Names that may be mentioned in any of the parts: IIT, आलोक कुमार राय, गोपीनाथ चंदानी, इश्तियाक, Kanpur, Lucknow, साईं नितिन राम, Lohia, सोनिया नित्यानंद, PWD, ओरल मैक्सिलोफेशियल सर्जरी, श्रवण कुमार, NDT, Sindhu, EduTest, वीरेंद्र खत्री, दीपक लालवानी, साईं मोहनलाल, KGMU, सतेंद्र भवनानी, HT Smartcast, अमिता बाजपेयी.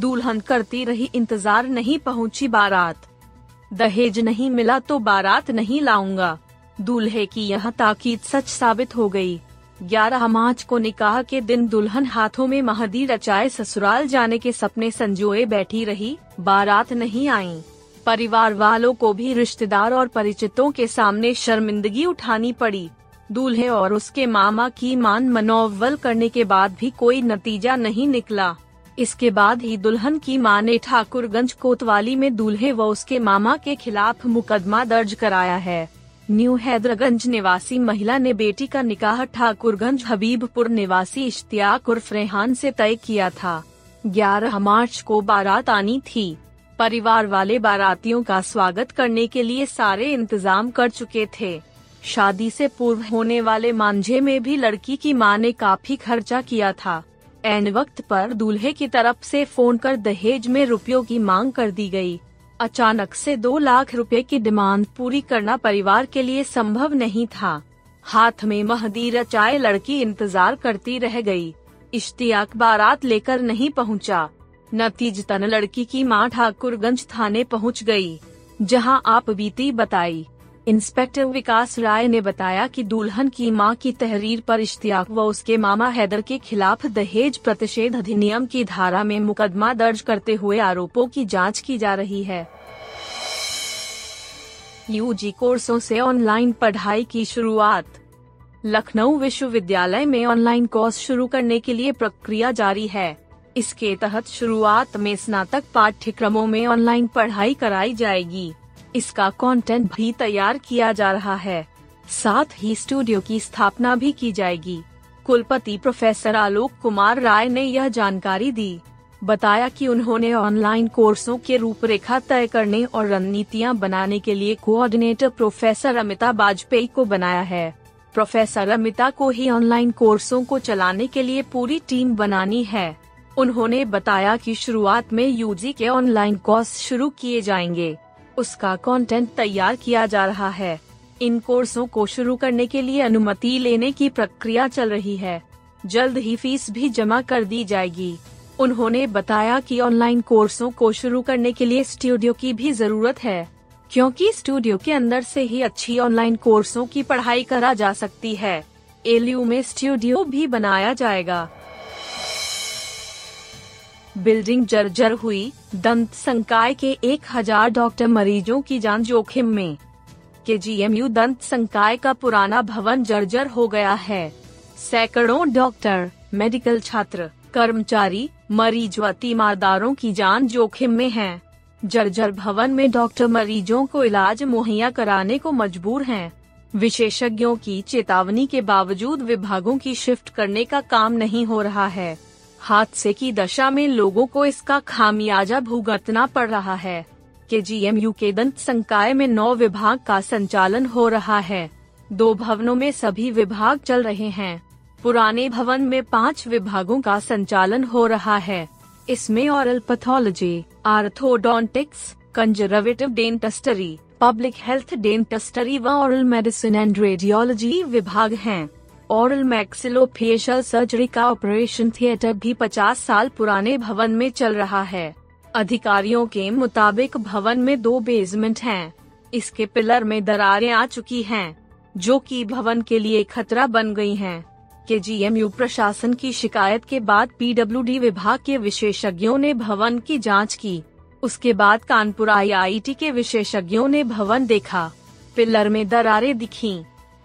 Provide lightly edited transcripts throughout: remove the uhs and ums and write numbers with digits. दुल्हन करती रही इंतजार, नहीं पहुंची बारात। दहेज नहीं मिला तो बारात नहीं लाऊंगा, दूल्हे की यह ताकीद सच साबित हो गई। 11 मार्च को निकाह के दिन दुल्हन हाथों में मेहंदी रचाए ससुराल जाने के सपने संजोए बैठी रही, बारात नहीं आई। परिवार वालों को भी रिश्तेदार और परिचितों के सामने शर्मिंदगी उठानी पड़ी। दूल्हे और उसके मामा की मान मनोवल करने के बाद भी कोई नतीजा नहीं निकला। इसके बाद ही दुल्हन की मां ने ठाकुरगंज कोतवाली में दूल्हे व उसके मामा के खिलाफ मुकदमा दर्ज कराया है। न्यू हैदरागंज निवासी महिला ने बेटी का निकाह ठाकुरगंज हबीबपुर निवासी इश्तियाक उर्फ रेहान से तय किया था। 11 मार्च को बारात आनी थी। परिवार वाले बारातियों का स्वागत करने के लिए सारे इंतजाम कर चुके थे। शादी से पूर्व होने वाले मांझे में भी लड़की की मां ने काफी खर्चा किया था। ऐन वक्त पर दूल्हे की तरफ से फोन कर दहेज में रुपयों की मांग कर दी गई। अचानक से 2 लाख रुपए की डिमांड पूरी करना परिवार के लिए संभव नहीं था। हाथ में मेहंदी रचाए लड़की इंतजार करती रह गई। इश्तियाक बारात लेकर नहीं पहुंचा। नतीजतन लड़की की मां ठाकुरगंज थाने पहुंच गई, जहां आप बीती बताई। इंस्पेक्टर विकास राय ने बताया कि दुल्हन की मां की तहरीर पर इश्तियाक व उसके मामा हैदर के खिलाफ दहेज प्रतिषेध अधिनियम की धारा में मुकदमा दर्ज करते हुए आरोपों की जांच की जा रही है। यूजी कोर्सों से ऑनलाइन पढ़ाई की शुरुआत। लखनऊ विश्वविद्यालय में ऑनलाइन कोर्स शुरू करने के लिए प्रक्रिया जारी है। इसके तहत शुरुआत में स्नातक पाठ्यक्रमों में ऑनलाइन पढ़ाई कराई जाएगी। इसका कंटेंट भी तैयार किया जा रहा है, साथ ही स्टूडियो की स्थापना भी की जाएगी। कुलपति प्रोफेसर आलोक कुमार राय ने यह जानकारी दी। बताया कि उन्होंने ऑनलाइन कोर्सों के रूपरेखा तय करने और रणनीतियां बनाने के लिए कोऑर्डिनेटर प्रोफेसर अमिता बाजपेयी को बनाया है। प्रोफेसर अमिता को ही ऑनलाइन कोर्सों को चलाने के लिए पूरी टीम बनानी है। उन्होंने बताया कि शुरुआत में यूजी के ऑनलाइन कोर्स शुरू किए जाएंगे, उसका कंटेंट तैयार किया जा रहा है। इन कोर्सों को शुरू करने के लिए अनुमति लेने की प्रक्रिया चल रही है, जल्द ही फीस भी जमा कर दी जाएगी। उन्होंने बताया कि ऑनलाइन कोर्सों को शुरू करने के लिए स्टूडियो की भी जरूरत है, क्योंकि स्टूडियो के अंदर से ही अच्छी ऑनलाइन कोर्सों की पढ़ाई करा जा सकती है। एलयू में स्टूडियो भी बनाया जाएगा। बिल्डिंग जर्जर हुई, दंत संकाय के 1000 डॉक्टर मरीजों की जान जोखिम में। केजीएमयू दंत संकाय का पुराना भवन जर्जर हो गया है। सैकड़ों डॉक्टर, मेडिकल छात्र, कर्मचारी, मरीज व तीमारदारों की जान जोखिम में हैं। जर्जर भवन में डॉक्टर मरीजों को इलाज मुहैया कराने को मजबूर हैं। विशेषज्ञों की चेतावनी के बावजूद विभागों की शिफ्ट करने का काम नहीं हो रहा है। हादसे की दशा में लोगों को इसका खामियाजा भुगतना पड़ रहा है। केजीएमयू के दंत संकाय में 9 विभाग का संचालन हो रहा है। 2 भवनों में सभी विभाग चल रहे हैं। पुराने भवन में 5 विभागों का संचालन हो रहा है। इसमें oral pathology, orthodontics, conservative dentistry, public health dentistry व ओरल मेडिसिन एंड रेडियोलॉजी विभाग हैं। ओरल मैक्सिलोफेशियल सर्जरी का ऑपरेशन थिएटर भी 50 साल पुराने भवन में चल रहा है। अधिकारियों के मुताबिक भवन में 2 बेसमेंट हैं। इसके पिलर में दरारें आ चुकी हैं, जो कि भवन के लिए खतरा बन गई हैं। केजीएमयू प्रशासन की शिकायत के बाद पीडब्ल्यूडी विभाग के विशेषज्ञों ने भवन की जांच की। उसके बाद कानपुर IIT के विशेषज्ञों ने भवन देखा। पिलर में दरारें दिखी,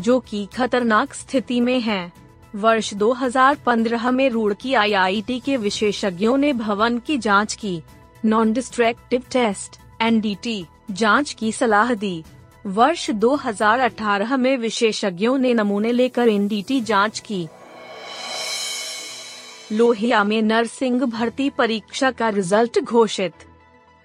जो कि खतरनाक स्थिति में हैं। वर्ष 2015 में रुड़की IIT के विशेषज्ञों ने भवन की जांच की। नॉन डिस्ट्रक्टिव टेस्ट (NDT) जांच की सलाह दी। वर्ष 2018 में विशेषज्ञों ने नमूने लेकर NDT जांच की। लोहिया में नर्सिंग भर्ती परीक्षा का रिजल्ट घोषित।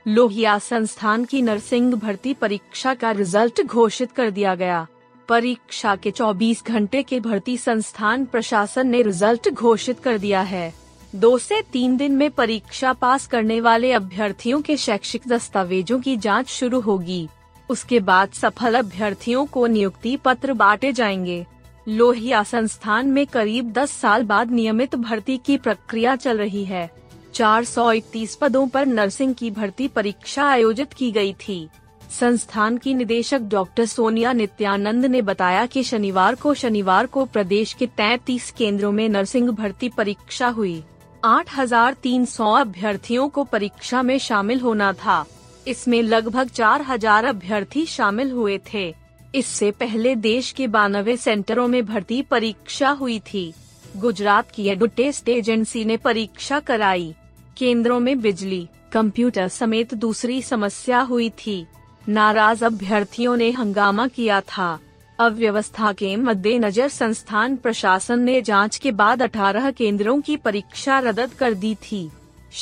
लोहिया संस्थान की नर्सिंग भर्ती परीक्षा का रिजल्ट घोषित कर दिया गया। परीक्षा के 24 घंटे के भर्ती संस्थान प्रशासन ने रिजल्ट घोषित कर दिया है। 2 से 3 दिन में परीक्षा पास करने वाले अभ्यर्थियों के शैक्षिक दस्तावेजों की जांच शुरू होगी। उसके बाद सफल अभ्यर्थियों को नियुक्ति पत्र बांटे जाएंगे। लोहिया संस्थान में करीब 10 साल बाद नियमित भर्ती की प्रक्रिया चल रही है। 431 पदों पर नर्सिंग की भर्ती परीक्षा आयोजित की गई थी। संस्थान की निदेशक डॉक्टर सोनिया नित्यानंद ने बताया कि शनिवार को प्रदेश के 33 केंद्रों में नर्सिंग भर्ती परीक्षा हुई। 8,300 अभ्यर्थियों को परीक्षा में शामिल होना था। इसमें लगभग 4,000 अभ्यर्थी शामिल हुए थे। इससे पहले देश के 92 सेंटरों में भर्ती परीक्षा हुई थी। गुजरात की एडुटेस्ट एजेंसी ने परीक्षा कराई। केंद्रों में बिजली, कंप्यूटर समेत दूसरी समस्या हुई थी। नाराज अभ्यर्थियों ने हंगामा किया था। अव्यवस्था के मद्देनजर संस्थान प्रशासन ने जांच के बाद 18 केंद्रों की परीक्षा रद्द कर दी थी।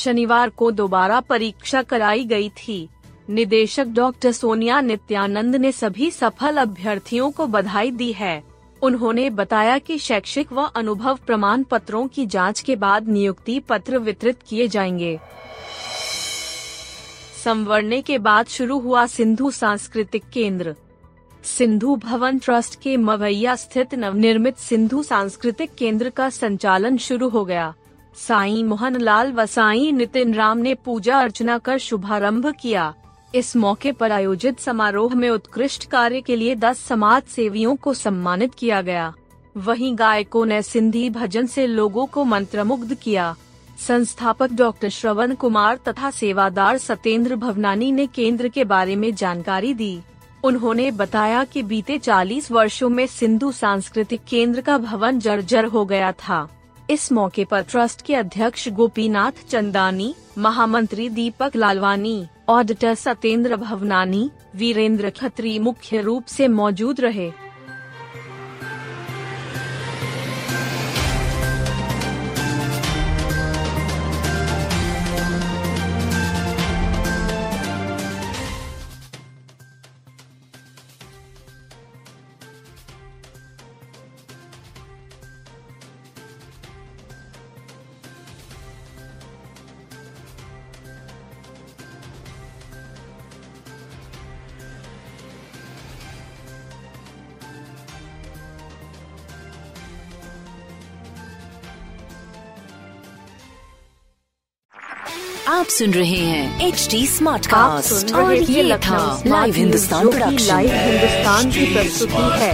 शनिवार को दोबारा परीक्षा कराई गई थी। निदेशक डॉक्टर सोनिया नित्यानंद ने सभी सफल अभ्यर्थियों को बधाई दी है। उन्होंने बताया कि शैक्षिक व अनुभव प्रमाण पत्रों की जांच के बाद नियुक्ति पत्र वितरित किए जाएंगे। संवरने के बाद शुरू हुआ सिंधु सांस्कृतिक केंद्र। सिंधु भवन ट्रस्ट के मवैया स्थित नवनिर्मित सिंधु सांस्कृतिक केंद्र का संचालन शुरू हो गया। साईं मोहनलाल व साईं नितिन राम ने पूजा अर्चना कर शुभारंभ किया। इस मौके पर आयोजित समारोह में उत्कृष्ट कार्य के लिए 10 समाज सेवियों को सम्मानित किया गया। वहीं गायकों ने सिंधी भजन से लोगों को मंत्रमुग्ध किया। संस्थापक डॉक्टर श्रवण कुमार तथा सेवादार सतेंद्र भवनानी ने केंद्र के बारे में जानकारी दी। उन्होंने बताया कि बीते 40 वर्षों में सिंधु सांस्कृतिक केंद्र का भवन जर्जर हो गया था। इस मौके पर ट्रस्ट के अध्यक्ष गोपीनाथ चंदानी, महामंत्री दीपक लालवानी, ऑडिटर सतेंद्र भवनानी, वीरेंद्र खत्री मुख्य रूप से मौजूद रहे। आप सुन रहे हैं HT Smartcast और ये था live Hindustan production. Live Hindustan की प्रस्तुति है।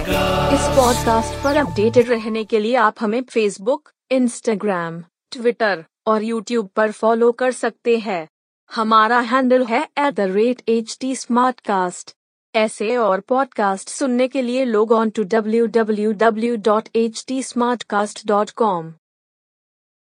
इस पॉडकास्ट पर अपडेटेड रहने के लिए आप हमें Facebook, Instagram, Twitter और YouTube पर फॉलो कर सकते हैं। हमारा हैंडल है @HT Smartcast। ऐसे और पॉडकास्ट सुनने के लिए लॉग ऑन टू www.htsmartcast.com।